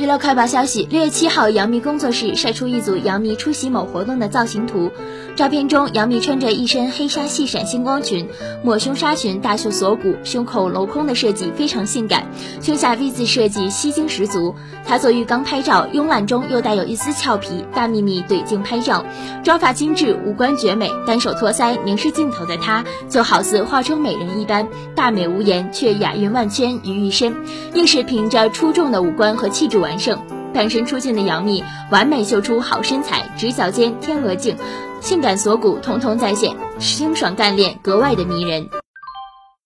娱乐快报消息，6月7号，杨幂工作室晒出一组杨幂出席某活动的造型图。照片中，杨幂穿着一身黑纱细闪星光裙、抹胸纱裙、大秀锁骨，胸口镂空的设计非常性感，胸下 V 字设计吸睛十足。她做浴缸拍照，慵懒中又带有一丝俏皮，大幂幂对镜拍照，妆发精致，五官绝美，单手托腮凝视镜头的她，就好似画中美人一般，大美无言却雅韵万千于一身，硬是凭着出众的五官和气质完胜。半身出镜的杨幂完美秀出好身材，直角肩、天鹅颈、性感锁骨统统在线，清爽干练，格外的迷人。